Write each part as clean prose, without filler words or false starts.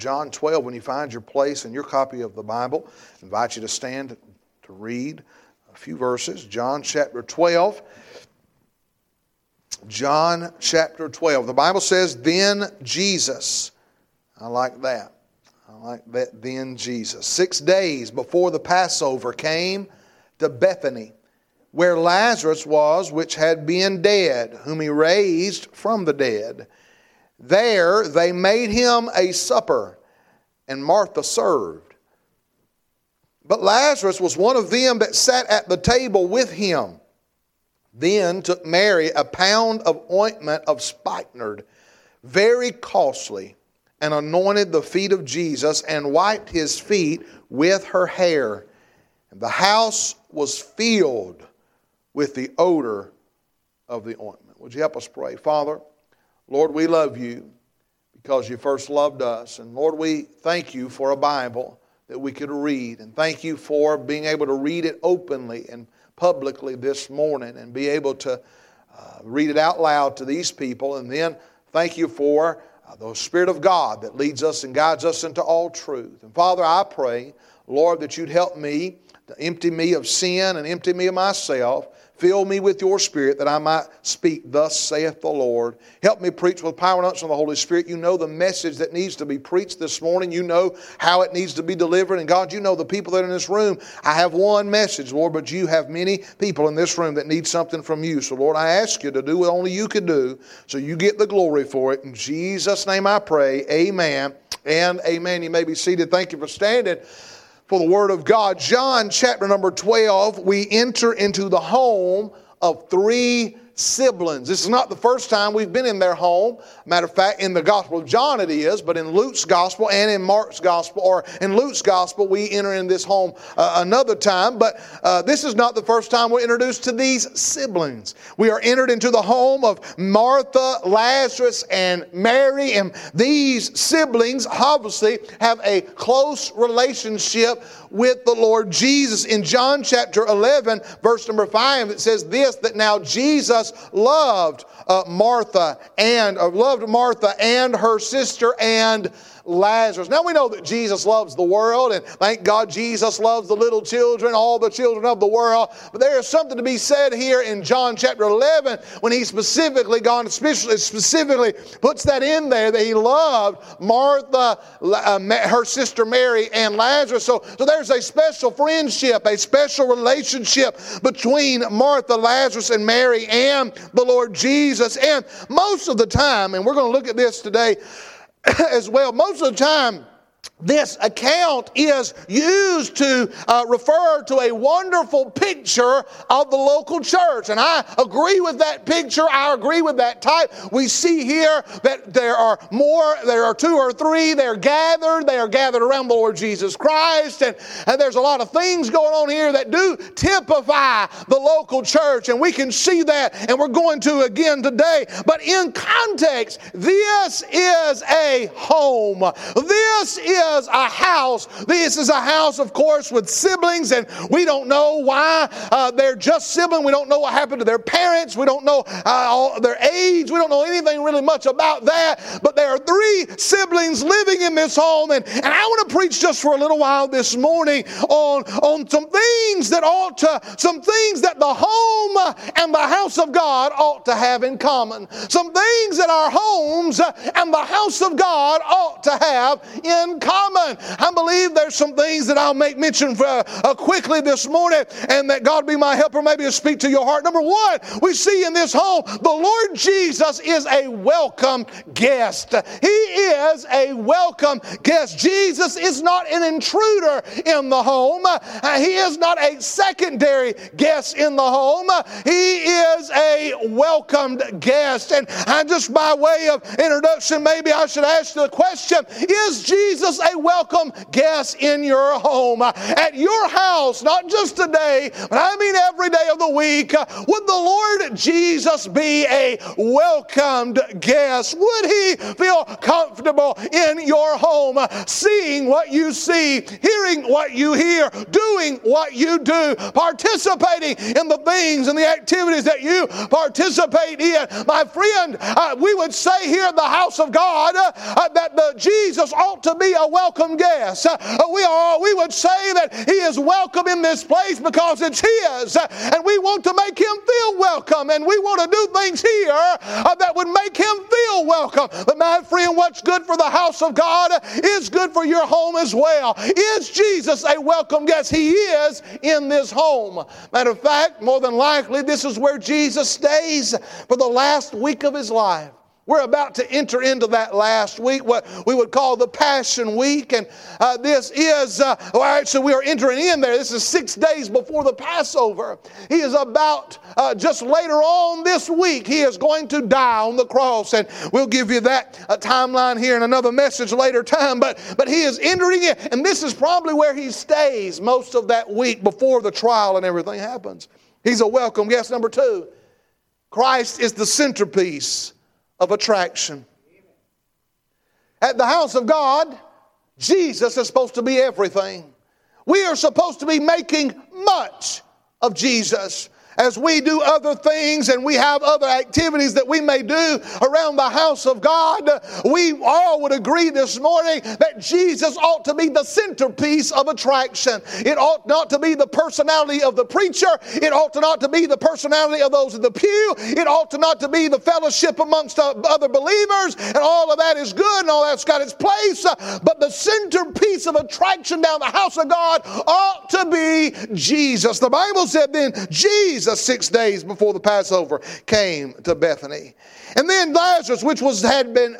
John 12, when you find your place in your copy of the Bible, I invite you to stand to read a few verses. John chapter 12. John chapter 12. The Bible says, "Then Jesus." I like that. I like that, then Jesus. 6 days before the Passover came to Bethany, where Lazarus was, which had been dead, whom he raised from the dead. There they made him a supper, and Martha served. But Lazarus was one of them that sat at the table with him. Then took Mary a pound of ointment of spikenard, very costly, and anointed the feet of Jesus, and wiped his feet with her hair. And the house was filled with the odor of the ointment. Would you help us pray? Father, Lord, we love you because you first loved us. And Lord, we thank you for a Bible that we could read. And thank you for being able to read it openly and publicly this morning and be able to read it out loud to these people. And then thank you for the Spirit of God that leads us and guides us into all truth. And Father, I pray, Lord, that you'd help me to empty me of sin and empty me of myself. Fill me with your Spirit that I might speak, thus saith the Lord. Help me preach with power and unction of the Holy Spirit. You know the message that needs to be preached this morning. You know how it needs to be delivered. And God, you know the people that are in this room. I have one message, Lord, but you have many people in this room that need something from you. So, Lord, I ask you to do what only you can do so you get the glory for it. In Jesus' name I pray, amen and amen. You may be seated. Thank you for standing for the Word of God. John chapter number 12, we enter into the home of three siblings. This is not the first time we've been in their home. Matter of fact, in the Gospel of John it is, but in Luke's Gospel and in Mark's Gospel, or in Luke's Gospel, we enter in this home another time. But this is not the first time we're introduced to these siblings. We are entered into the home of Martha, Lazarus, and Mary, and these siblings obviously have a close relationship with the Lord Jesus. In John chapter 11, verse number 5, it says this, that now Jesus loved Martha and her sister and Lazarus. Now we know that Jesus loves the world, and thank God Jesus loves the little children, all the children of the world. But there is something to be said here in John chapter 11 when he specifically puts that in there, that he loved Martha, her sister Mary, and Lazarus. So there's a special friendship, a special relationship between Martha, Lazarus, and Mary and the Lord Jesus. And most of the time, and we're going to look at this today as well, most of the time this account is used to refer to a wonderful picture of the local church. And I agree with that picture. I agree with that type. We see here that there are two or three. They are gathered around the Lord Jesus Christ. And there's a lot of things going on here that do typify the local church. And we can see that, and we're going to again today. But in context, this is a home. This is a house. This is a house, of course, with siblings, and we don't know why they're just siblings. We don't know what happened to their parents. We don't know their age. We don't know anything really much about that, but there are three siblings living in this home, and I want to preach just for a little while this morning on some things that the home and the house of God ought to have in common. Some things that our homes and the house of God ought to have in common. I believe there's some things that I'll make mention quickly this morning, and that God be my helper, maybe to speak to your heart. Number one, we see in this home, the Lord Jesus is a welcome guest. He is a welcome guest. Jesus is not an intruder in the home. He is not a secondary guest in the home. He is a welcomed guest. And I just, by way of introduction, maybe I should ask the question, is Jesus a welcome guest in your home? At your house, not just today, but I mean every day of the week, would the Lord Jesus be a welcomed guest? Would he feel comfortable in your home, seeing what you see, hearing what you hear, doing what you do, participating in the things and the activities that you participate in? My friend, we would say here in the house of God that Jesus ought ought to be a welcome guest. We would say that he is welcome in this place because it's his, and we want to make him feel welcome, and we want to do things here that would make him feel welcome. But my friend, what's good for the house of God is good for your home as well. Is Jesus a welcome guest? He is in this home. Matter of fact, more than likely, this is where Jesus stays for the last week of his life. We're about to enter into that last week, what we would call the Passion Week. And this is, all right, so we are entering in there. This is 6 days before the Passover. He is about, just later on this week, he is going to die on the cross. And we'll give you that timeline here in another message later time. But he is entering in. And this is probably where he stays most of that week before the trial and everything happens. He's a welcome guest. Number two, Christ is the centerpiece of attraction. At the house of God, Jesus is supposed to be everything. We are supposed to be making much of Jesus. As we do other things and we have other activities that we may do around the house of God, we all would agree this morning that Jesus ought to be the centerpiece of attraction. It ought not to be the personality of the preacher. It ought not to be the personality of those in the pew. It ought not to be the fellowship amongst other believers. And all of that is good and all that's got its place. But the centerpiece of attraction down the house of God ought to be Jesus. The Bible said then, Jesus, 6 days before the Passover, came to Bethany. And then Lazarus, which had been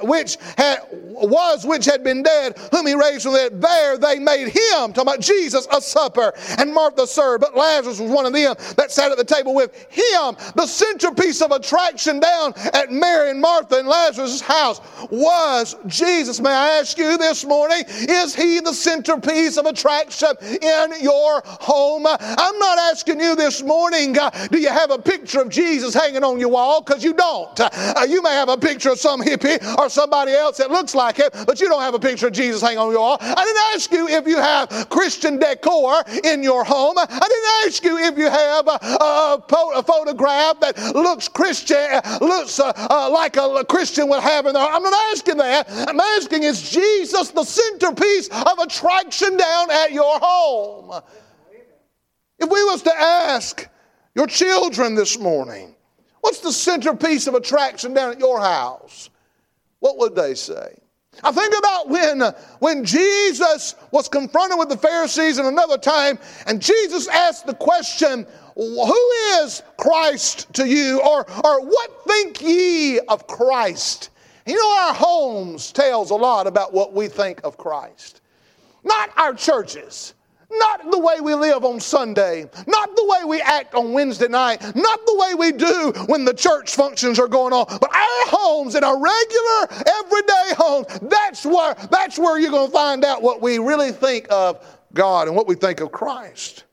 dead, whom he raised from the dead, there they made him, talking about Jesus, a supper. And Martha served, but Lazarus was one of them that sat at the table with him. The centerpiece of attraction down at Mary and Martha and Lazarus' house was Jesus. May I ask you this morning, is he the centerpiece of attraction in your home? I'm not asking you this morning, do you have a picture of Jesus hanging on your wall? Because you don't. You may have a picture of some hippie or somebody else that looks like him, but you don't have a picture of Jesus hanging on your wall. I didn't ask you if you have Christian decor in your home. I didn't ask you if you have a photograph that looks Christian, like a Christian would have in their home. I'm not asking that. I'm asking, is Jesus the centerpiece of attraction down at your home? If we was to ask your children this morning, what's the centerpiece of attraction down at your house? What would they say? I think about when Jesus was confronted with the Pharisees in another time, and Jesus asked the question, who is Christ to you? Or what think ye of Christ? You know, our homes tells a lot about what we think of Christ. Not our churches. Not the way we live on Sunday. Not the way we act on Wednesday night. Not the way we do when the church functions are going on. But our homes and our regular, everyday homes, that's where you're going to find out what we really think of God and what we think of Christ.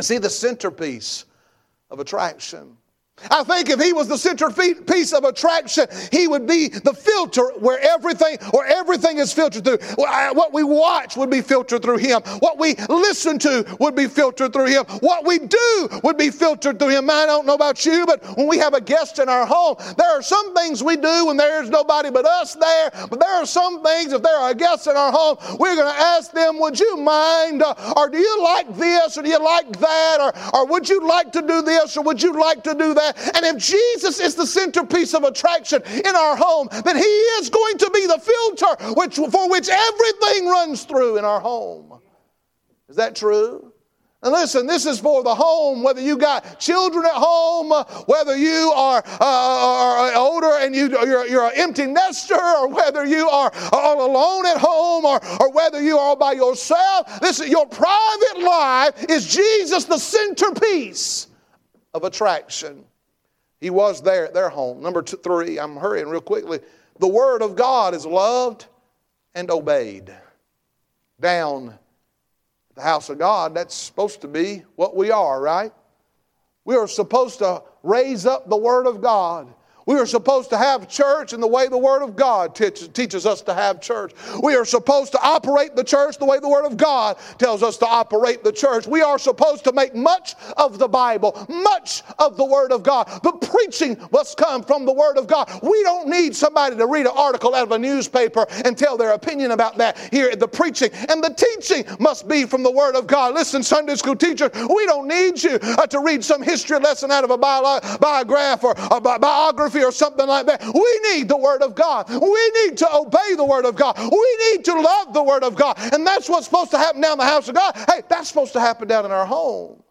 See, the centerpiece of attraction. I think if he was the centerpiece of attraction, he would be the filter where everything is filtered through. What we watch would be filtered through him. What we listen to would be filtered through him. What we do would be filtered through him. I don't know about you, but when we have a guest in our home, there are some things we do when there's nobody but us there. But there are some things, if there are a guest in our home, we're going to ask them, would you mind, or do you like this, or do you like that, or would you like to do this, or would you like to do that? And if Jesus is the centerpiece of attraction in our home, then he is going to be the filter for which everything runs through in our home. Is that true? And listen, this is for the home, whether you got children at home, whether you are older and you're an empty nester, or whether you are all alone at home, or whether you are all by yourself. Listen, your private life is Jesus the centerpiece of attraction. He was there at their home. Number three, I'm hurrying real quickly. The Word of God is loved and obeyed. Down at the house of God, that's supposed to be what we are, right? We are supposed to raise up the Word of God. We are supposed to have church in the way the Word of God teaches us to have church. We are supposed to operate the church the way the Word of God tells us to operate the church. We are supposed to make much of the Bible, much of the Word of God. The preaching must come from the Word of God. We don't need somebody to read an article out of a newspaper and tell their opinion about that here. The preaching and the teaching must be from the Word of God. Listen, Sunday school teachers, we don't need you to read some history lesson out of a biograph or a biography or something like that. We need the Word of God. We need to obey the Word of God. We need to love the Word of God. And that's what's supposed to happen down in the house of God. Hey, that's supposed to happen down in our home.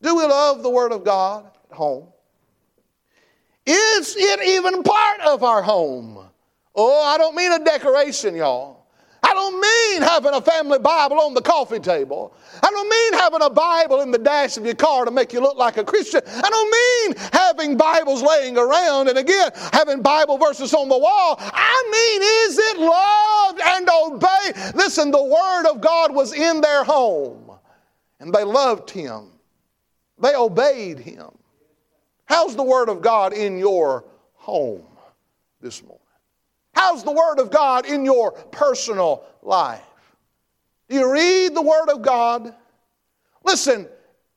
Do we love the Word of God at home? Is it even part of our home? Oh, I don't mean a decoration, y'all. I don't mean having a family Bible on the coffee table. I don't mean having a Bible in the dash of your car to make you look like a Christian. I don't mean having Bibles laying around and again having Bible verses on the wall. I mean, is it loved and obeyed? Listen, the Word of God was in their home and they loved Him. They obeyed Him. How's the Word of God in your home this morning? How's the Word of God in your personal life? Do you read the Word of God? Listen,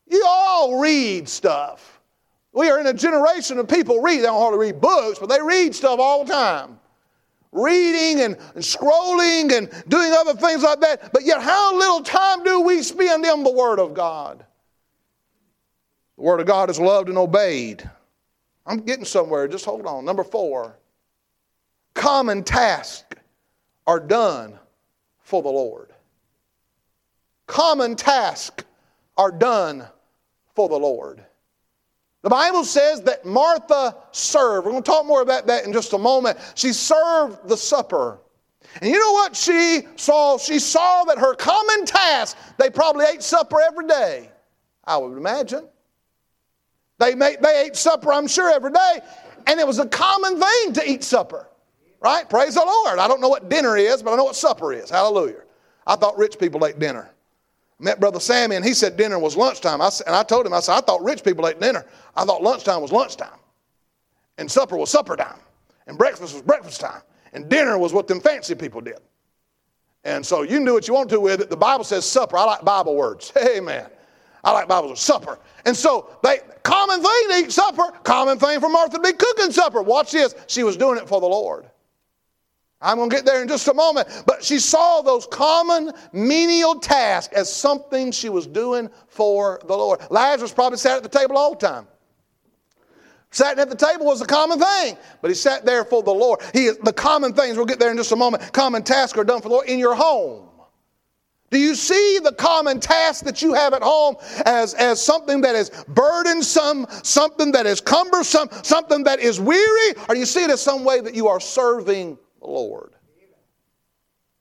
you all read stuff. We are in a generation of people read. They don't hardly read books, but they read stuff all the time. Reading and scrolling and doing other things like that. But yet how little time do we spend in the Word of God? The Word of God is loved and obeyed. I'm getting somewhere. Just hold on. Number 4. Common tasks are done for the Lord. Common tasks are done for the Lord. The Bible says that Martha served. We're going to talk more about that in just a moment. She served the supper. And you know what she saw? She saw that her common task, they probably ate supper every day, I would imagine. They ate supper, I'm sure, every day. And it was a common thing to eat supper. Right? Praise the Lord. I don't know what dinner is, but I know what supper is. Hallelujah. I thought rich people ate dinner. I met Brother Sammy, and he said dinner was lunchtime. I told him, I said, I thought rich people ate dinner. I thought lunchtime was lunchtime. And supper was supper time. And breakfast was breakfast time. And dinner was what them fancy people did. And so you can do what you want to with it. The Bible says supper. I like Bible words. Amen. I like Bibles with supper. And so common thing to eat supper, common thing for Martha to be cooking supper. Watch this. She was doing it for the Lord. I'm going to get there in just a moment. But she saw those common menial tasks as something she was doing for the Lord. Lazarus probably sat at the table all the time. Sitting at the table was a common thing, but he sat there for the Lord. The common things, we'll get there in just a moment, common tasks are done for the Lord in your home. Do you see the common task that you have at home as something that is burdensome, something that is cumbersome, something that is weary? Or do you see it as some way that you are serving Lord?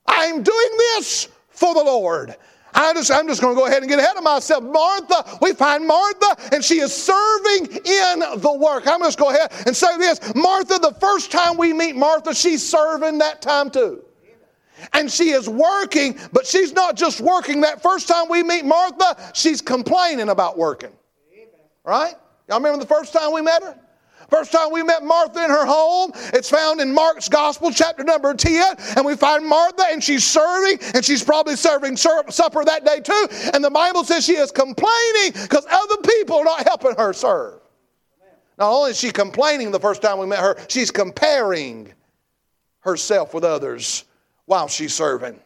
I'm doing this for the Lord. I'm just going to go ahead and get ahead of myself. Martha, we find Martha, and she is serving in the work. I'm just going to go ahead and say this. Martha, the first time we meet Martha, she's serving that time too. And she is working, but she's not just working. That first time we meet Martha, she's complaining about working. Right? Y'all remember the first time we met her? First time we met Martha in her home, it's found in Mark's Gospel, chapter number 10. And we find Martha, and she's serving, and she's probably serving supper that day too. And the Bible says she is complaining because other people are not helping her serve. Not only is she complaining the first time we met her, she's comparing herself with others while she's serving.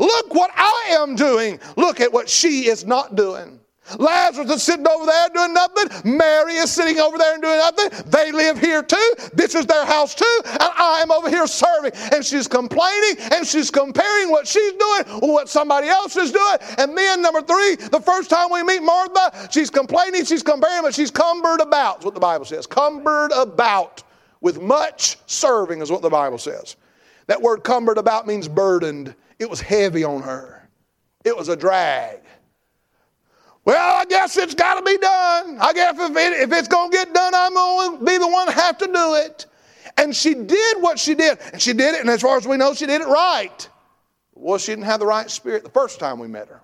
Look what I am doing. Look at what she is not doing. Lazarus is sitting over there doing nothing. Mary is sitting over there and doing nothing. They live here too. This is their house too. And I am over here serving. And she's complaining and she's comparing what she's doing with what somebody else is doing. And then number 3, the first time we meet Martha, she's complaining, she's comparing, but she's cumbered about, is what the Bible says. Cumbered about with much serving is what the Bible says. That word cumbered about means burdened. It was heavy on her. It was a drag. Well, I guess it's got to be done. I guess if it's going to get done, I'm going to be the one to have to do it. And she did what she did. And she did it, and as far as we know, she did it right. Well, she didn't have the right spirit the first time we met her.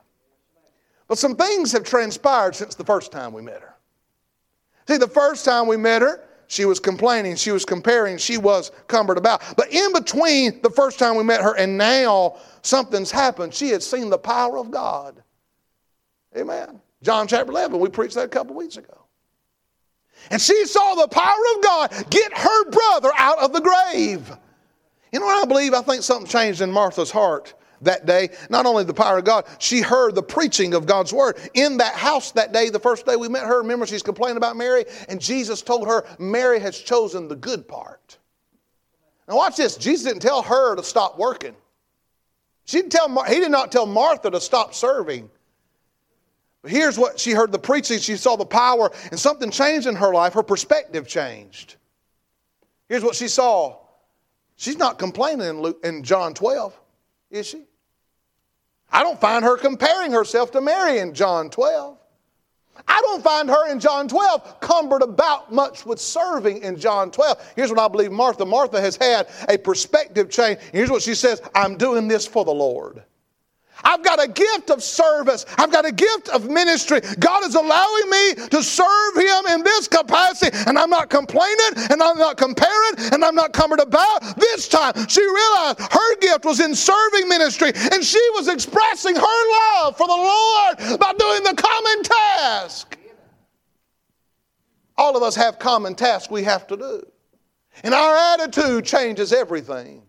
But some things have transpired since the first time we met her. See, the first time we met her, She was complaining. She was comparing. She was cumbered about. But in between the first time we met her and now, something's happened. She had seen the power of God. Amen. John chapter 11, we preached that a couple weeks ago. And she saw the power of God get her brother out of the grave. You know what I believe? I think something changed in Martha's heart that day. Not only the power of God, she heard the preaching of God's word. In that house that day, the first day we met her, remember she's complaining about Mary, and Jesus told her, Mary has chosen the good part. Now watch this. Jesus didn't tell her to stop working. He did not tell Martha to stop serving. But here's what she heard the preaching. She saw the power, and something changed in her life. Her perspective changed. Here's what she saw. She's not complaining in John 12, is she? I don't find her comparing herself to Mary in John 12. I don't find her in John 12 cumbered about much with serving in John 12. Here's what I believe Martha. Martha has had a perspective change. Here's what she says, I'm doing this for the Lord. I've got a gift of service. I've got a gift of ministry. God is allowing me to serve him in this capacity. And I'm not complaining, and I'm not comparing, and I'm not cumbered about. This time, she realized her gift was in serving ministry, and she was expressing her love for the Lord by doing the common task. All of us have common tasks we have to do. And our attitude changes everything.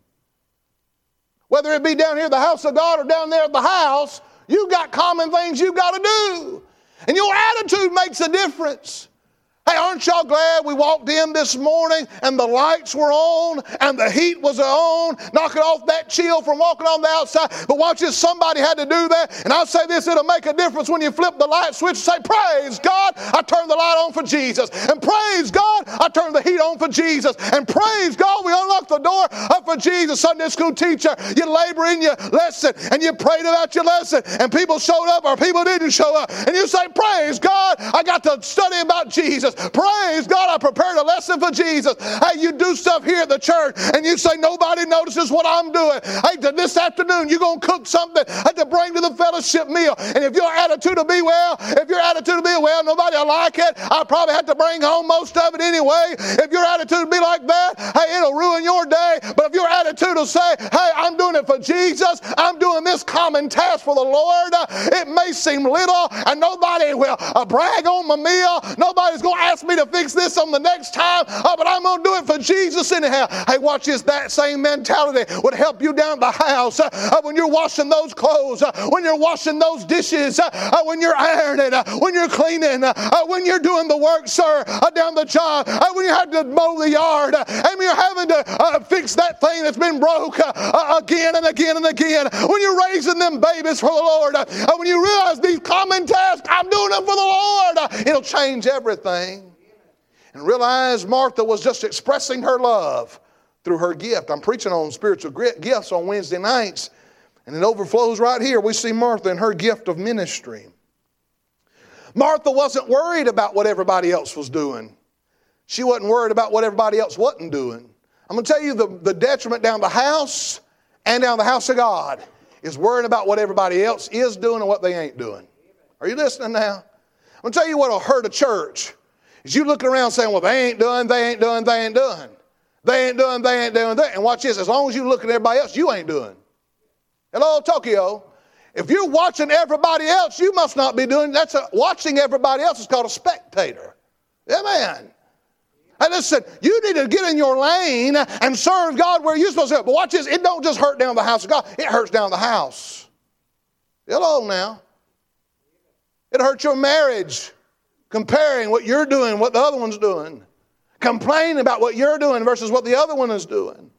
Whether it be down here at the house of God or down there at the house, you've got common things you've got to do. And your attitude makes a difference. Hey, aren't y'all glad we walked in this morning and the lights were on and the heat was on, knocking off that chill from walking on the outside? But watch this, somebody had to do that. And I'll say this, it'll make a difference when you flip the light switch and say, praise God, I turned the light on for Jesus. And praise God, I turned the heat on for Jesus. And praise God, we unlocked the door up for Jesus. Sunday school teacher, you labor in your lesson and you prayed about your lesson and people showed up or people didn't show up. And you say, praise God, I got to study about Jesus. Praise God, I prepared a lesson for Jesus. Hey, you do stuff here at the church and you say nobody notices what I'm doing. Hey, this afternoon you're going to cook something to bring to the fellowship meal. And if your attitude will be, well, nobody will like it. I probably have to bring home most of it anyway. If your attitude will be like that, hey, it'll ruin your day. But if your attitude will say, hey, I'm doing it for Jesus. I'm doing this common task for the Lord. It may seem little and nobody will brag on my meal. Nobody's going to ask me to fix this on the next time, but I'm going to do it for Jesus anyhow. Hey, watch this. That same mentality would help you down the house when you're washing those clothes, when you're washing those dishes, when you're ironing, when you're cleaning, when you're doing the work, sir, down the job, when you have to mow the yard, and you're having to fix that thing that's been broke again and again and again, when you're raising them babies for the Lord, when you realize these common tasks, I'm doing them for the Lord, it'll change everything. And realize Martha was just expressing her love through her gift. I'm preaching on spiritual gifts on Wednesday nights, and it overflows right here. We see Martha and her gift of ministry. Martha wasn't worried about what everybody else was doing. She wasn't worried about what everybody else wasn't doing. I'm going to tell you the detriment down the house and down the house of God is worrying about what everybody else is doing and what they ain't doing. Are you listening now? I'm going to tell you what will hurt a church. Is you looking around saying, well, they ain't doing. And watch this. As long as you look at everybody else, you ain't doing. Hello, Tokyo. If you're watching everybody else, you must not be doing. Watching everybody else is called a spectator. Amen. And listen, you need to get in your lane and serve God where you're supposed to. But watch this. It don't just hurt down the house of God. It hurts down the house. Hello now. It hurts your marriage. Comparing what you're doing, what the other one's doing. Complaining about what you're doing versus what the other one is doing.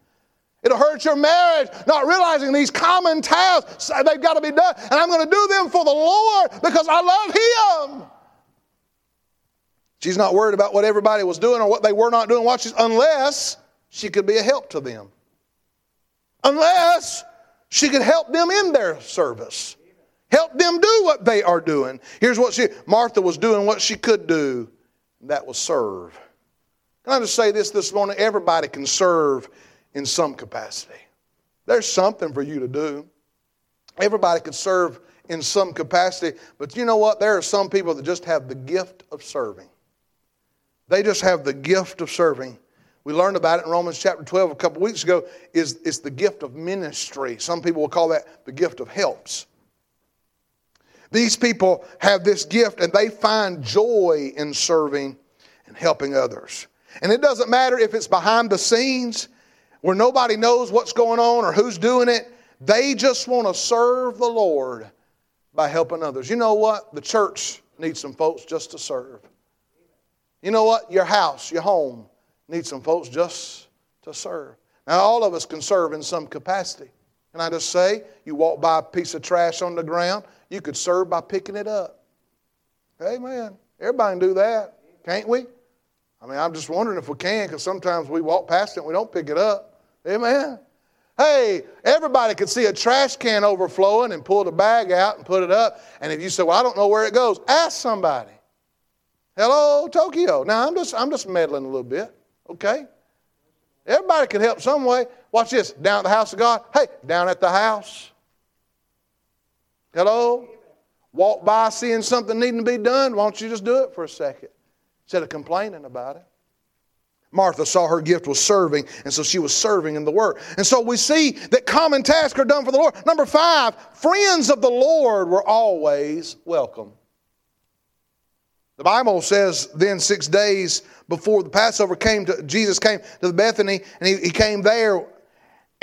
It'll hurt your marriage, not realizing these common tasks, they've got to be done. And I'm going to do them for the Lord because I love him. She's not worried about what everybody was doing or what they were not doing. Watch this, unless she could be a help to them. Unless she could help them in their service. Help them do what they are doing. Here's what Martha was doing what she could do, and that was serve. Can I just say this morning? Everybody can serve in some capacity. There's something for you to do. Everybody could serve in some capacity, but you know what? There are some people that just have the gift of serving. They just have the gift of serving. We learned about it in Romans chapter 12 a couple weeks ago. It's the gift of ministry. Some people will call that the gift of helps. These people have this gift, and they find joy in serving and helping others. And it doesn't matter if it's behind the scenes where nobody knows what's going on or who's doing it. They just want to serve the Lord by helping others. You know what? The church needs some folks just to serve. You know what? Your house, your home needs some folks just to serve. Now, all of us can serve in some capacity. Can I just say, you walk by a piece of trash on the ground, you could serve by picking it up. Amen. Everybody can do that, can't we? I mean, I'm just wondering if we can, because sometimes we walk past it and we don't pick it up. Amen. Hey, everybody could see a trash can overflowing and pull the bag out and put it up. And if you say, well, I don't know where it goes, ask somebody. Hello, Tokyo. Now, I'm just meddling a little bit, okay? Everybody could help some way. Watch this. Down at the house of God. Hey, down at the house. Hello? Walk by seeing something needing to be done. Why don't you just do it for a second instead of complaining about it? Martha saw her gift was serving, and so she was serving in the work. And so we see that common tasks are done for the Lord. Number 5, friends of the Lord were always welcome. The Bible says, then 6 days before the Passover Jesus came to Bethany, and he came there,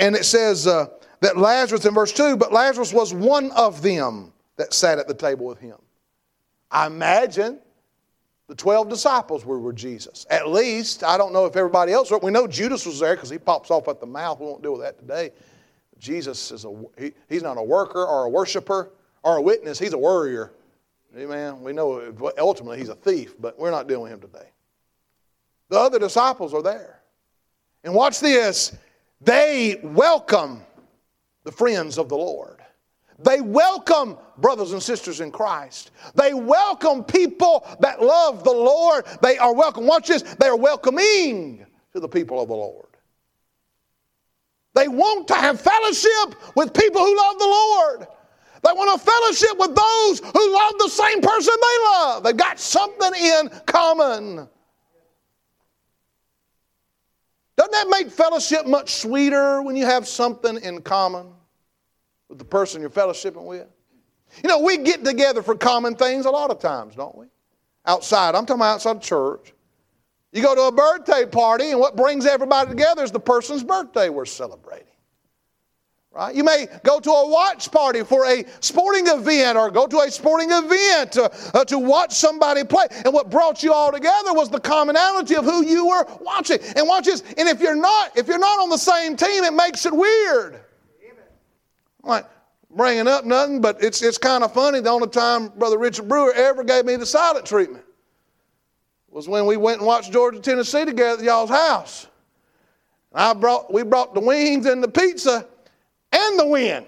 and it says that Lazarus, in verse 2, but Lazarus was one of them that sat at the table with him. I imagine the 12 disciples were with Jesus. At least, I don't know if everybody else was. We know Judas was there because he pops off at the mouth. We won't deal with that today. Jesus is he's not a worker or a worshiper or a witness. He's a worrier. Amen. We know ultimately he's a thief, but we're not dealing with him today. The other disciples are there. And watch this. They welcome the friends of the Lord. They welcome brothers and sisters in Christ. They welcome people that love the Lord. They are welcome. Watch this. They are welcoming to the people of the Lord. They want to have fellowship with people who love the Lord. They want to fellowship with those who love the same person they love. They've got something in common. Doesn't that make fellowship much sweeter when you have something in common with the person you're fellowshipping with? You know, we get together for common things a lot of times, don't we? Outside. I'm talking about outside of church. You go to a birthday party, and what brings everybody together is the person's birthday we're celebrating. Right? You may go to a watch party for a sporting event or go to a sporting event to watch somebody play. And what brought you all together was the commonality of who you were watching. And watch this. And if you're not on the same team, it makes it weird. Like bringing up nothing, but it's kind of funny. The only time Brother Richard Brewer ever gave me the silent treatment was when we went and watched Georgia, Tennessee together at y'all's house. And we brought the wings and the pizza and the win.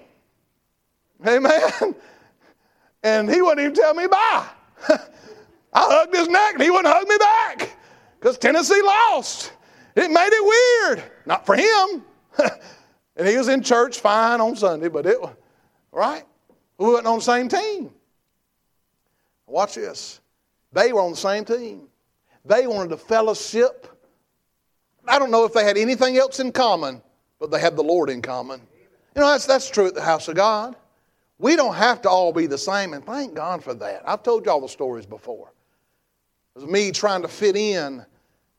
Amen. And he wouldn't even tell me bye. I hugged his neck and he wouldn't hug me back because Tennessee lost. It made it weird. Not for him. And he was in church fine on Sunday, but it was, right? We weren't on the same team. Watch this. They were on the same team. They wanted to fellowship. I don't know if they had anything else in common, but they had the Lord in common. You know, that's true at the house of God. We don't have to all be the same, and thank God for that. I've told y'all the stories before. It was me trying to fit into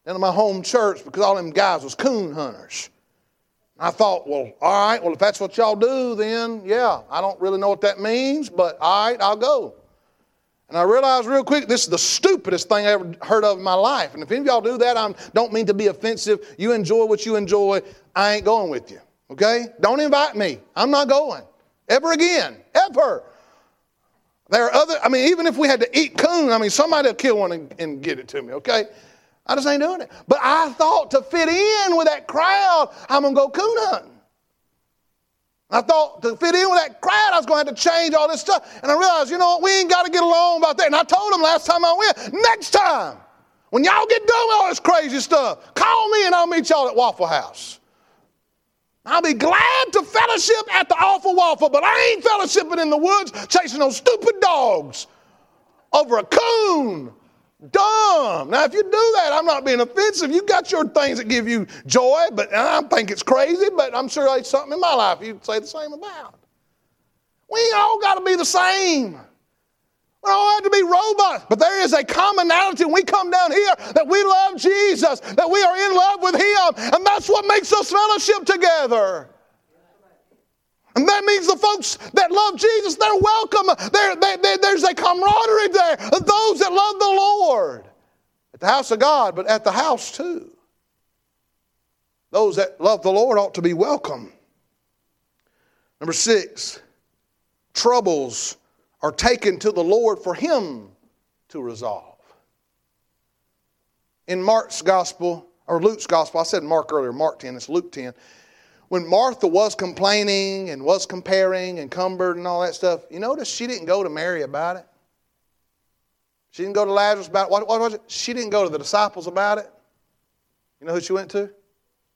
my home church because all them guys was coon hunters. I thought, well, all right, well, if that's what y'all do, then, yeah, I don't really know what that means, but all right, I'll go. And I realized real quick, this is the stupidest thing I ever heard of in my life. And if any of y'all do that, I don't mean to be offensive. You enjoy what you enjoy. I ain't going with you, okay? Don't invite me. I'm not going ever again, ever. There are even if we had to eat coon, somebody will kill one and get it to me, okay? I just ain't doing it. But I thought to fit in with that crowd, I'm going to go coon hunting. I thought to fit in with that crowd, I was going to have to change all this stuff. And I realized, you know what, we ain't got to get along about that. And I told them last time I went, next time, when y'all get done with all this crazy stuff, call me and I'll meet y'all at Waffle House. I'll be glad to fellowship at the Awful Waffle, but I ain't fellowshipping in the woods chasing those stupid dogs over a coon dumb. Now, if you do that, I'm not being offensive. You got your things that give you joy, but I think it's crazy, but I'm sure there's something in my life you'd say the same about. We ain't all got to be the same. We don't have to be robots, but there is a commonality when we come down here that we love Jesus, that we are in love with him, and that's what makes us fellowship together. And that means the folks that love Jesus, they're welcome. There's a camaraderie there of those that love the Lord at the house of God, but at the house too. Those that love the Lord ought to be welcome. Number 6, troubles are taken to the Lord for him to resolve. In Mark's gospel, or Luke's gospel, I said Mark earlier, Mark 10, it's Luke 10. When Martha was complaining and was comparing and cumbered and all that stuff, you notice she didn't go to Mary about it. She didn't go to Lazarus about it. What was it? She didn't go to the disciples about it. You know who she went to?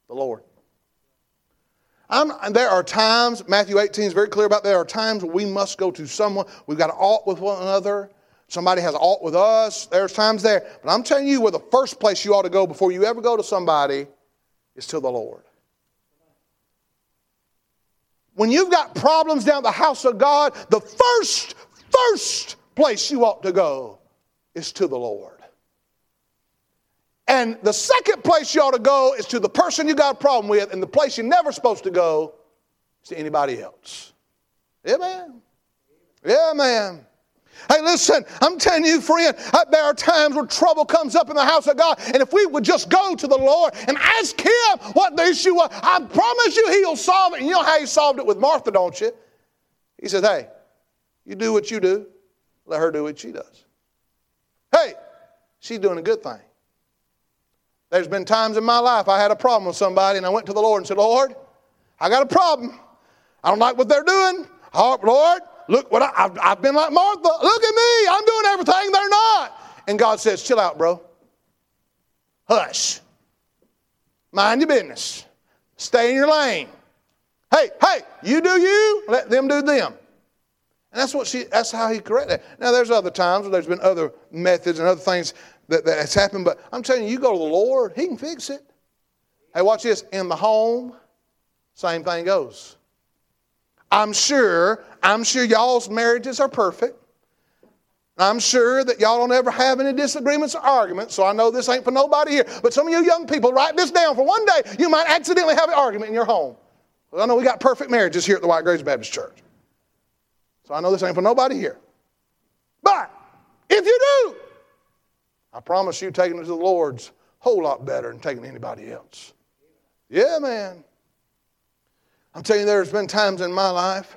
The Lord. There are times, Matthew 18 is very clear about, there are times when we must go to someone. We've got to ought with one another. Somebody has ought with us. There's times there. But I'm telling you, where the first place you ought to go before you ever go to somebody is to the Lord. When you've got problems down the house of God, the first place you ought to go is to the Lord. And the second place you ought to go is to the person you got a problem with, and the place you're never supposed to go is to anybody else. Amen. Amen. Hey, listen, I'm telling you, friend, there are times where trouble comes up in the house of God, and if we would just go to the Lord and ask him what the issue was, I promise you he'll solve it. And you know how he solved it with Martha, don't you? He says, hey, you do what you do. Let her do what she does. Hey, she's doing a good thing. There's been times in my life I had a problem with somebody, and I went to the Lord and said, Lord, I got a problem. I don't like what they're doing. Lord, look, what I've been like Martha. Look at me. I'm doing everything. They're not. And God says, chill out, bro. Hush. Mind your business. Stay in your lane. Hey, you do you. Let them do them. And that's how he corrected it. Now, there's other times where there's been other methods and other things that has happened. But I'm telling you, you go to the Lord, he can fix it. Hey, watch this. In the home, same thing goes. I'm sure y'all's marriages are perfect. I'm sure that y'all don't ever have any disagreements or arguments, so I know this ain't for nobody here. But some of you young people, write this down. For one day, you might accidentally have an argument in your home. Well, I know we got perfect marriages here at the White Graves Baptist Church. So I know this ain't for nobody here. But if you do, I promise you taking it to the Lord's a whole lot better than taking anybody else. Yeah, man. I'm telling you, there's been times in my life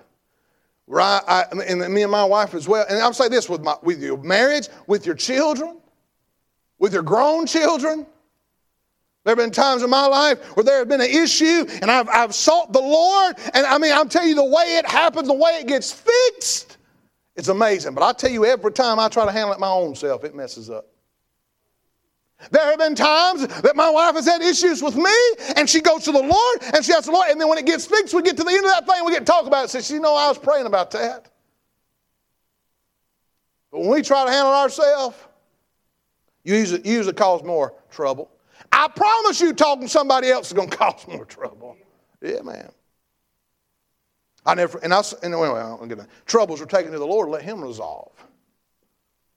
where and me and my wife as well, and I'll say this with your marriage, with your children, with your grown children. There have been times in my life where there have been an issue, and I've sought the Lord, and I'm telling you, the way it happens, the way it gets fixed, it's amazing. But I tell you, every time I try to handle it my own self, it messes up. There have been times that my wife has had issues with me, and she goes to the Lord, and she asks the Lord, and then when it gets fixed, we get to the end of that thing, we get to talk about it. Says, you know, I was praying about that. But when we try to handle ourselves, you usually cause more trouble. I promise you, talking to somebody else is going to cause more trouble. Yeah, man. Troubles are taken to the Lord. Let him resolve.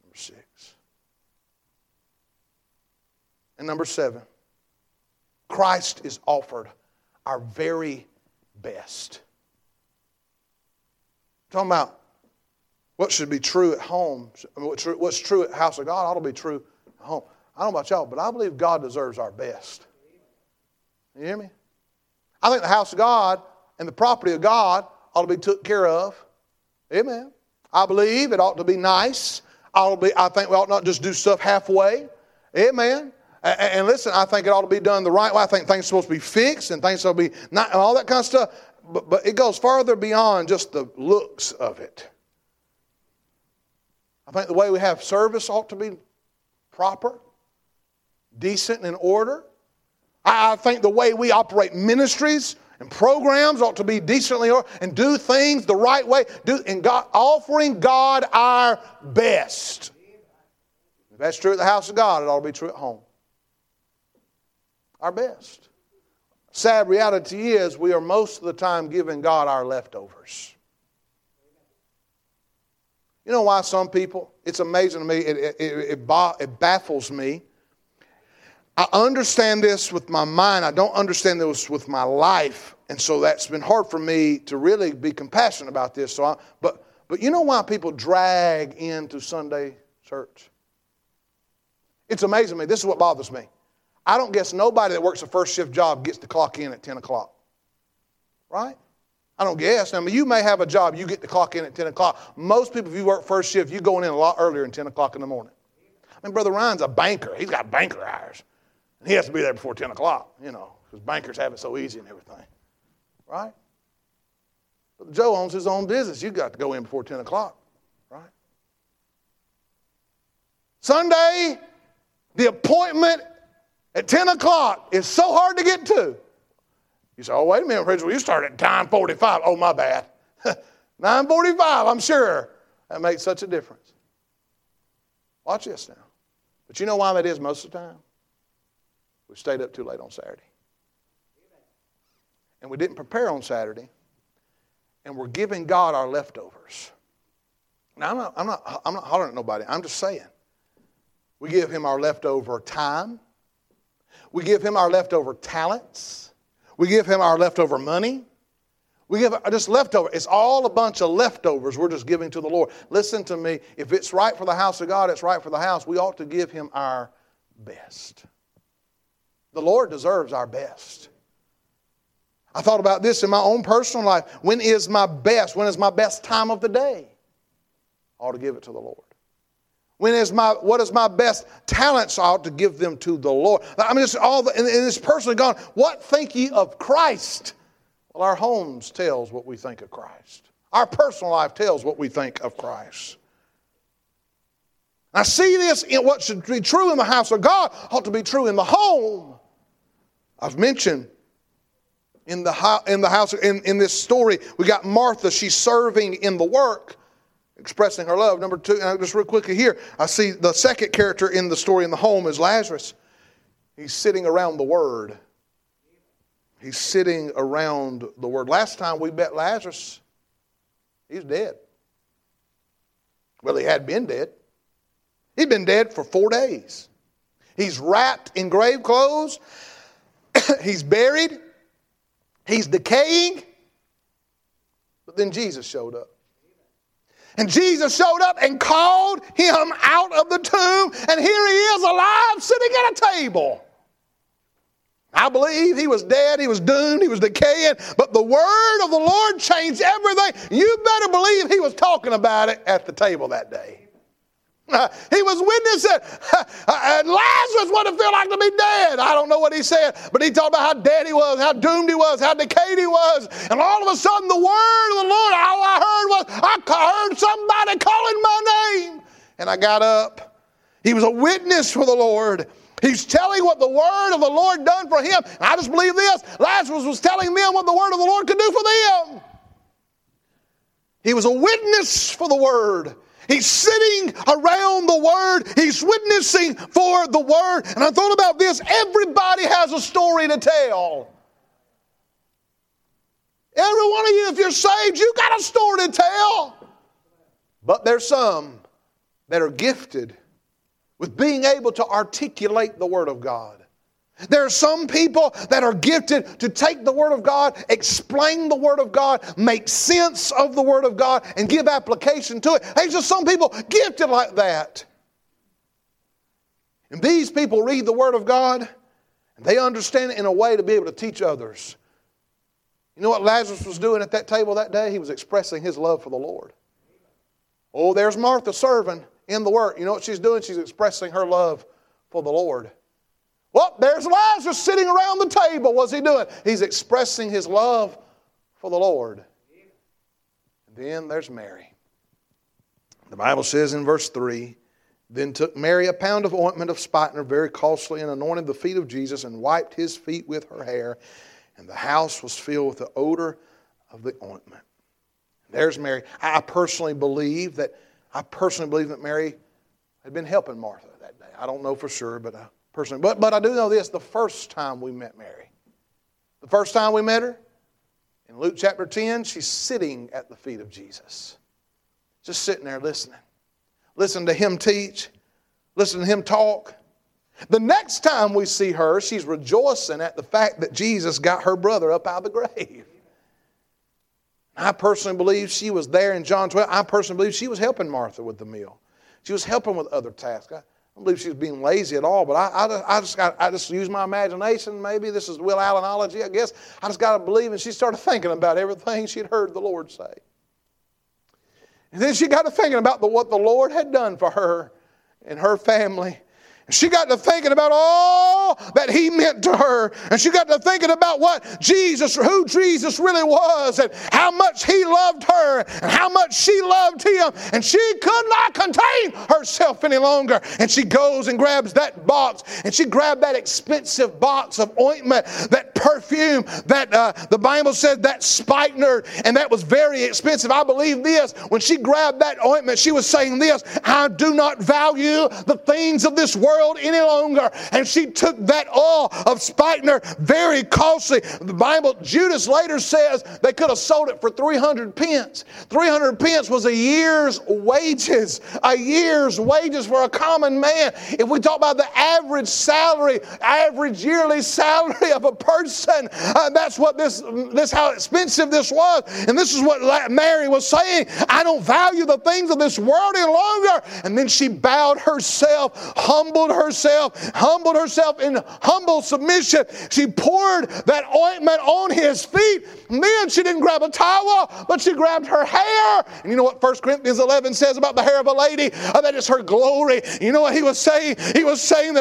Number 6. And number 7, Christ is offered our very best. I'm talking about what should be true at home, what's true at the house of God ought to be true at home. I don't know about y'all, but I believe God deserves our best. You hear me? I think the house of God and the property of God ought to be took care of. Amen. I believe it ought to be nice. I think we ought not just do stuff halfway. Amen. And listen, I think it ought to be done the right way. I think things are supposed to be fixed and things will be not, and all that kind of stuff. But it goes farther beyond just the looks of it. I think the way we have service ought to be proper, decent, and in order. I think the way we operate ministries and programs ought to be decently ordered and do things the right way. Offering God our best. If that's true at the house of God, it ought to be true at home. Our best. Sad reality is we are most of the time giving God our leftovers. You know why some people, it's amazing to me, it baffles me. I understand this with my mind. I don't understand this with my life. And so that's been hard for me to really be compassionate about this. But you know why people drag into Sunday church? It's amazing to me. This is what bothers me. I don't guess nobody that works a first shift job gets to clock in at 10 o'clock. Right? I don't guess. I mean, you may have a job, you get to clock in at 10 o'clock. Most people, if you work first shift, you're going in a lot earlier than 10 o'clock in the morning. I mean, Brother Ryan's a banker. He's got banker hours. And he has to be there before 10 o'clock, you know, because bankers have it so easy and everything. Right? But Joe owns his own business. You got to go in before 10 o'clock. Right? Sunday, the appointment at 10 o'clock is so hard to get to. You say, oh, wait a minute, Principal, you start at 9:45. Oh, my bad. 9:45, I'm sure. That makes such a difference. Watch this now. But you know why that is most of the time? We stayed up too late on Saturday. And we didn't prepare on Saturday. And we're giving God our leftovers. Now, I'm not hollering at nobody. I'm just saying. We give him our leftover time. We give him our leftover talents. We give him our leftover money. We give just leftover. It's all a bunch of leftovers we're just giving to the Lord. Listen to me. If it's right for the house of God, it's right for the house. We ought to give him our best. The Lord deserves our best. I thought about this in my own personal life. When is my best? When is my best time of the day? I ought to give it to the Lord. What is my best talents? I ought to give them to the Lord. I mean, and it's personally gone. What think ye of Christ? Well, our homes tells what we think of Christ. Our personal life tells what we think of Christ. I see this in what should be true in the house of God ought to be true in the home. I've mentioned in this story, we got Martha. She's serving in the work, expressing her love. Number two, and just real quickly here, I see the second character in the story in the home is Lazarus. He's sitting around the Word. He's sitting around the Word. Last time we met Lazarus, he's dead. Well, he had been dead. He'd been dead for 4 days. He's wrapped in grave clothes. He's buried. He's decaying. But then Jesus showed up. And Jesus showed up and called him out of the tomb. And here he is alive, sitting at a table. I believe he was dead, he was doomed, he was decaying. But the word of the Lord changed everything. You better believe he was talking about it at the table that day. He was witnessing. Lazarus, what it felt like to be dead. I don't know what he said, but he talked about how dead he was, how doomed he was, how decayed he was. And all of a sudden, the word of the Lord, all I heard was, I heard somebody calling my name. And I got up. He was a witness for the Lord. He's telling what the word of the Lord done for him. And I just believe this. Lazarus was telling them what the word of the Lord could do for them. He was a witness for the word. He's sitting around the Word. He's witnessing for the Word. And I thought about this. Everybody has a story to tell. Every one of you, if you're saved, you got a story to tell. But there's some that are gifted with being able to articulate the Word of God. There are some people that are gifted to take the Word of God, explain the Word of God, make sense of the Word of God, and give application to it. There's just some people gifted like that. And these people read the Word of God, and they understand it in a way to be able to teach others. You know what Lazarus was doing at that table that day? He was expressing his love for the Lord. Oh, there's Martha serving in the work. You know what she's doing? She's expressing her love for the Lord. Well, there's Lazarus sitting around the table. What's he doing? He's expressing his love for the Lord. And then there's Mary. The Bible says in verse 3, then took Mary a pound of ointment of spikenard, very costly, and anointed the feet of Jesus and wiped his feet with her hair. And the house was filled with the odor of the ointment. There's Mary. I personally believe that Mary had been helping Martha that I don't know for sure, but I personally. But I do know this, the first time we met Mary, the first time we met her, in Luke chapter 10, she's sitting at the feet of Jesus. Just sitting there listening. Listen to him teach. Listen to him talk. The next time we see her, she's rejoicing at the fact that Jesus got her brother up out of the grave. I personally believe she was there in John 12. I personally believe she was helping Martha with the meal. She was helping with other tasks. I don't believe she was being lazy at all, but I just use my imagination. Maybe this is Will Allenology, I guess. I just got to believe, and she started thinking about everything she'd heard the Lord say. And then she got to thinking about what the Lord had done for her and her family. And she got to thinking about all that he meant to her. And she got to thinking about who Jesus really was and how much he loved her and how much she loved him. And she could not contain herself any longer. And she goes and grabs that box. And she grabbed that expensive box of ointment, that perfume, that the Bible said that spikenard, and that was very expensive. I believe this. When she grabbed that ointment, she was saying this, I do not value the things of this world any longer. And she took that oil of spikenard, very costly. The Bible, Judas later says they could have sold it for 300 pence. 300 pence was a year's wages. A year's wages for a common man. If we talk about the average salary, average yearly salary of a person, that's what this how expensive this was. And this is what Mary was saying. I don't value the things of this world any longer. And then she bowed herself, humbled herself in humble submission. She poured that ointment on his feet. And then she didn't grab a towel, but she grabbed her hair. And you know what 1 Corinthians 11 says about the hair of a lady? That is her glory. You know what he was saying? He was saying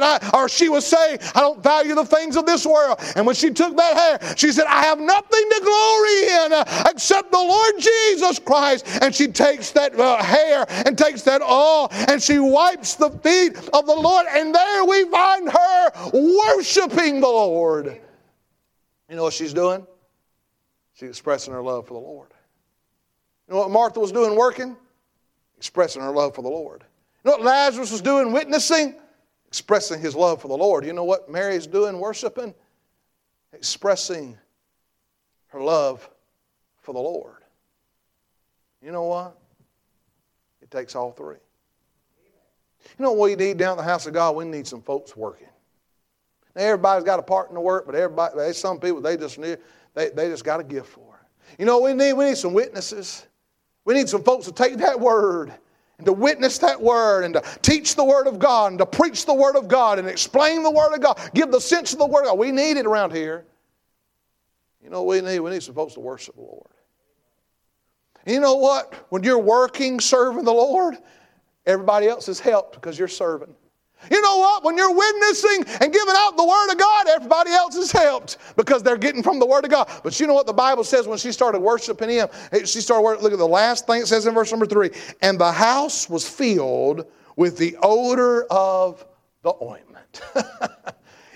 she was saying, I don't value the things of this world. And when she took that hair, she said, I have nothing to glory in except the Lord Jesus Christ. And she takes that hair and takes that oil and she wipes the feet of the Lord. And there we find her worshiping the Lord. You know what she's doing? She's expressing her love for the Lord. You know what Martha was doing working? Expressing her love for the Lord. You know what Lazarus was doing witnessing? Expressing his love for the Lord. You know what Mary's doing worshiping? Expressing her love for the Lord. You know what? It takes all three. You know what we need down at the house of God? We need some folks working. Now, everybody's got a part in the work, but some people, they just got a gift for it. You know what we need? We need some witnesses. We need some folks to take that word and to witness that word and to teach the word of God and to preach the word of God and explain the word of God, give the sense of the word of God. We need it around here. You know what we need? We need some folks to worship the Lord. And you know what? When you're working, serving the Lord, everybody else is helped because you're serving. You know what? When you're witnessing and giving out the Word of God, everybody else is helped because they're getting from the Word of God. But you know what the Bible says when she started worshiping Him? Look at the last thing it says in verse number 3. And the house was filled with the odor of the ointment.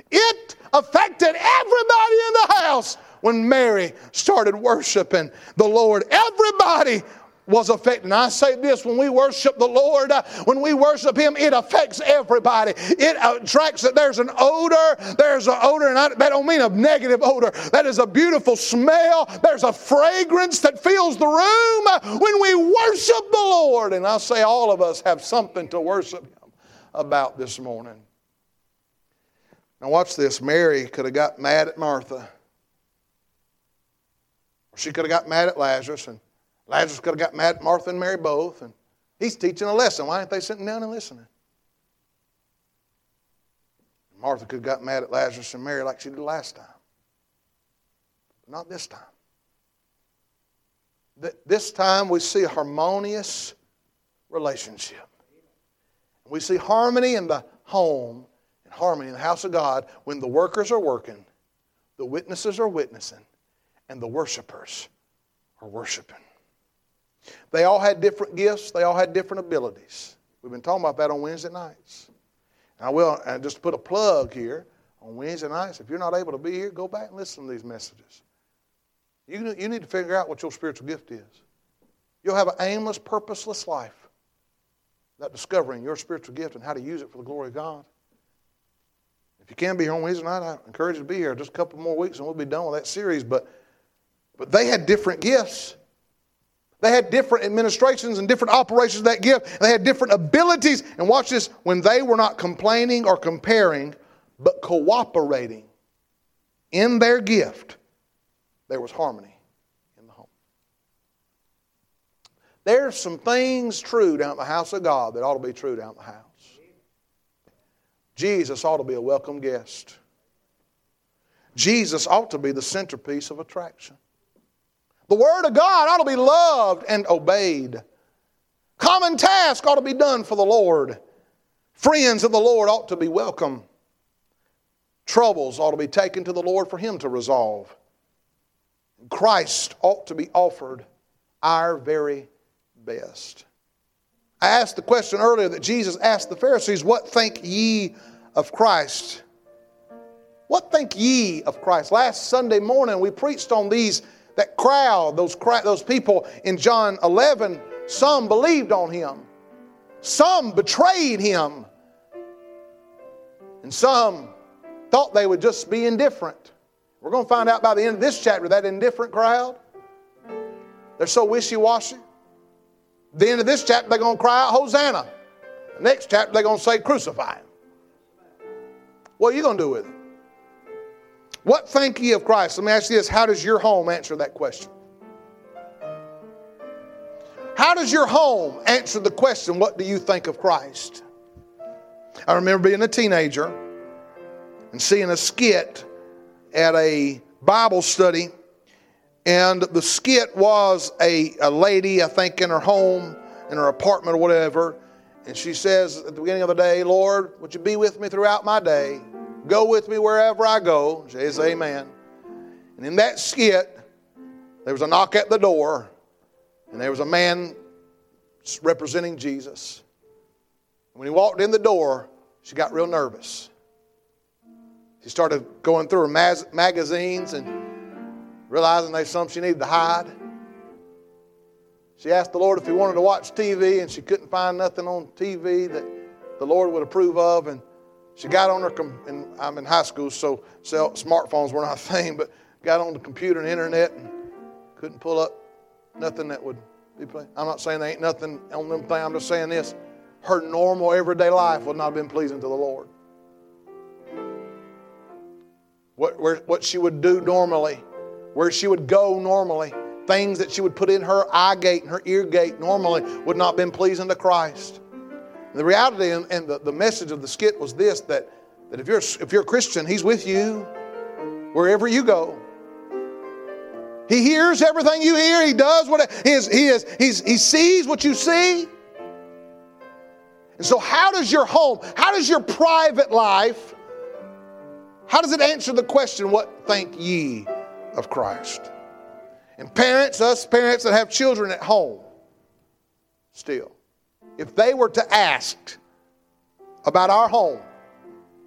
It affected everybody in the house when Mary started worshiping the Lord. Everybody was affected. And I say this, when we worship the Lord, when we worship Him, it affects everybody. It attracts that there's an odor, and that don't mean a negative odor. That is a beautiful smell. There's a fragrance that fills the room when we worship the Lord. And I say all of us have something to worship Him about this morning. Now watch this. Mary could have got mad at Martha. Or she could have got mad at Lazarus, and Lazarus could have got mad at Martha and Mary both, and he's teaching a lesson. Why aren't they sitting down and listening? Martha could have got mad at Lazarus and Mary like she did last time. But not this time. This time we see a harmonious relationship. We see harmony in the home and harmony in the house of God when the workers are working, the witnesses are witnessing, and the worshipers are worshiping. They all had different gifts. They all had different abilities. We've been talking about that on Wednesday nights. And I will just put a plug here on Wednesday nights. If you're not able to be here, go back and listen to these messages. You need to figure out what your spiritual gift is. You'll have an aimless, purposeless life without discovering your spiritual gift and how to use it for the glory of God. If you can be here on Wednesday night, I encourage you to be here. Just a couple more weeks and we'll be done with that series. But they had different gifts. They had different administrations and different operations of that gift. They had different abilities. And watch this. When they were not complaining or comparing, but cooperating in their gift, there was harmony in the home. There's some things true down at the house of God that ought to be true down at the house. Jesus ought to be a welcome guest. Jesus ought to be the centerpiece of attraction. The Word of God ought to be loved and obeyed. Common task ought to be done for the Lord. Friends of the Lord ought to be welcome. Troubles ought to be taken to the Lord for Him to resolve. Christ ought to be offered our very best. I asked the question earlier that Jesus asked the Pharisees, what think ye of Christ? What think ye of Christ? Last Sunday morning we preached on that crowd, those people in John 11. Some believed on Him. Some betrayed Him. And some thought they would just be indifferent. We're going to find out by the end of this chapter that indifferent crowd, they're so wishy-washy. At the end of this chapter, they're going to cry out, Hosanna. The next chapter, they're going to say, crucify Him. What are you going to do with it? What think ye of Christ? Let me ask you this. How does your home answer that question? How does your home answer the question, what do you think of Christ? I remember being a teenager and seeing a skit at a Bible study. And the skit was a lady, I think, in her home, in her apartment or whatever. And she says at the beginning of the day, Lord, would you be with me throughout my day? Go with me wherever I go. She says, amen. And in that skit, there was a knock at the door. And there was a man representing Jesus. When he walked in the door, she got real nervous. She started going through her magazines and realizing there's something she needed to hide. She asked the Lord if He wanted to watch TV, and she couldn't find nothing on TV that the Lord would approve of. And she got on her, and I'm in high school, so smartphones were not a thing, but got on the computer and internet and couldn't pull up nothing that would be playing. I'm not saying there ain't nothing on them thing. I'm just saying this. Her normal everyday life would not have been pleasing to the Lord. What she would do normally, where she would go normally, things that she would put in her eye gate and her ear gate normally would not have been pleasing to Christ. And the reality and the message of the skit was this, that if you're a Christian, He's with you wherever you go. He hears everything you hear. He does what He sees what you see. And so how does your home, how does your private life, how does it answer the question, what think ye of Christ? And us parents that have children at home, still, if they were to ask about our home,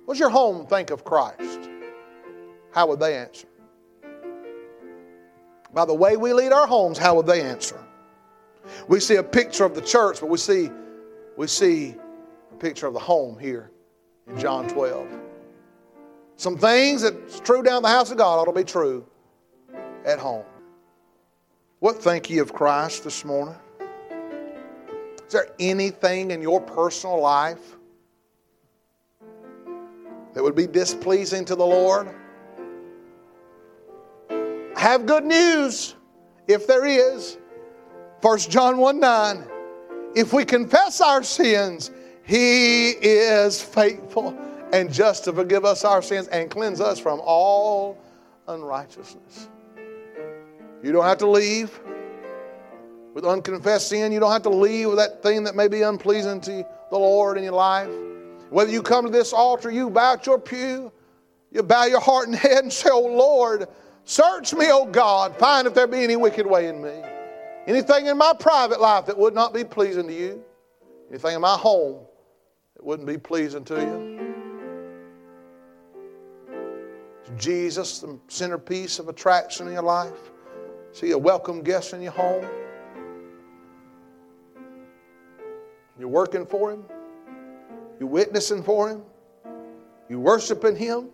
what does your home think of Christ? How would they answer? By the way we lead our homes, how would they answer? We see a picture of the church, but we see a picture of the home here in John 12. Some things that's true down the house of God ought to be true at home. What think ye of Christ this morning? Is there anything in your personal life that would be displeasing to the Lord? I have good news, if there is. 1 John 1:9. If we confess our sins, He is faithful and just to forgive us our sins and cleanse us from all unrighteousness. You don't have to leave with unconfessed sin. You don't have to leave with that thing that may be unpleasing to the Lord in your life. Whether you come to this altar, you bow at your pew, you bow your heart and head and say, oh Lord, search me, O God, find if there be any wicked way in me. Anything in my private life that would not be pleasing to you. Anything in my home that wouldn't be pleasing to you. Is Jesus the centerpiece of attraction in your life? Is He a welcome guest in your home? You're working for Him. You're witnessing for Him. You worshiping Him?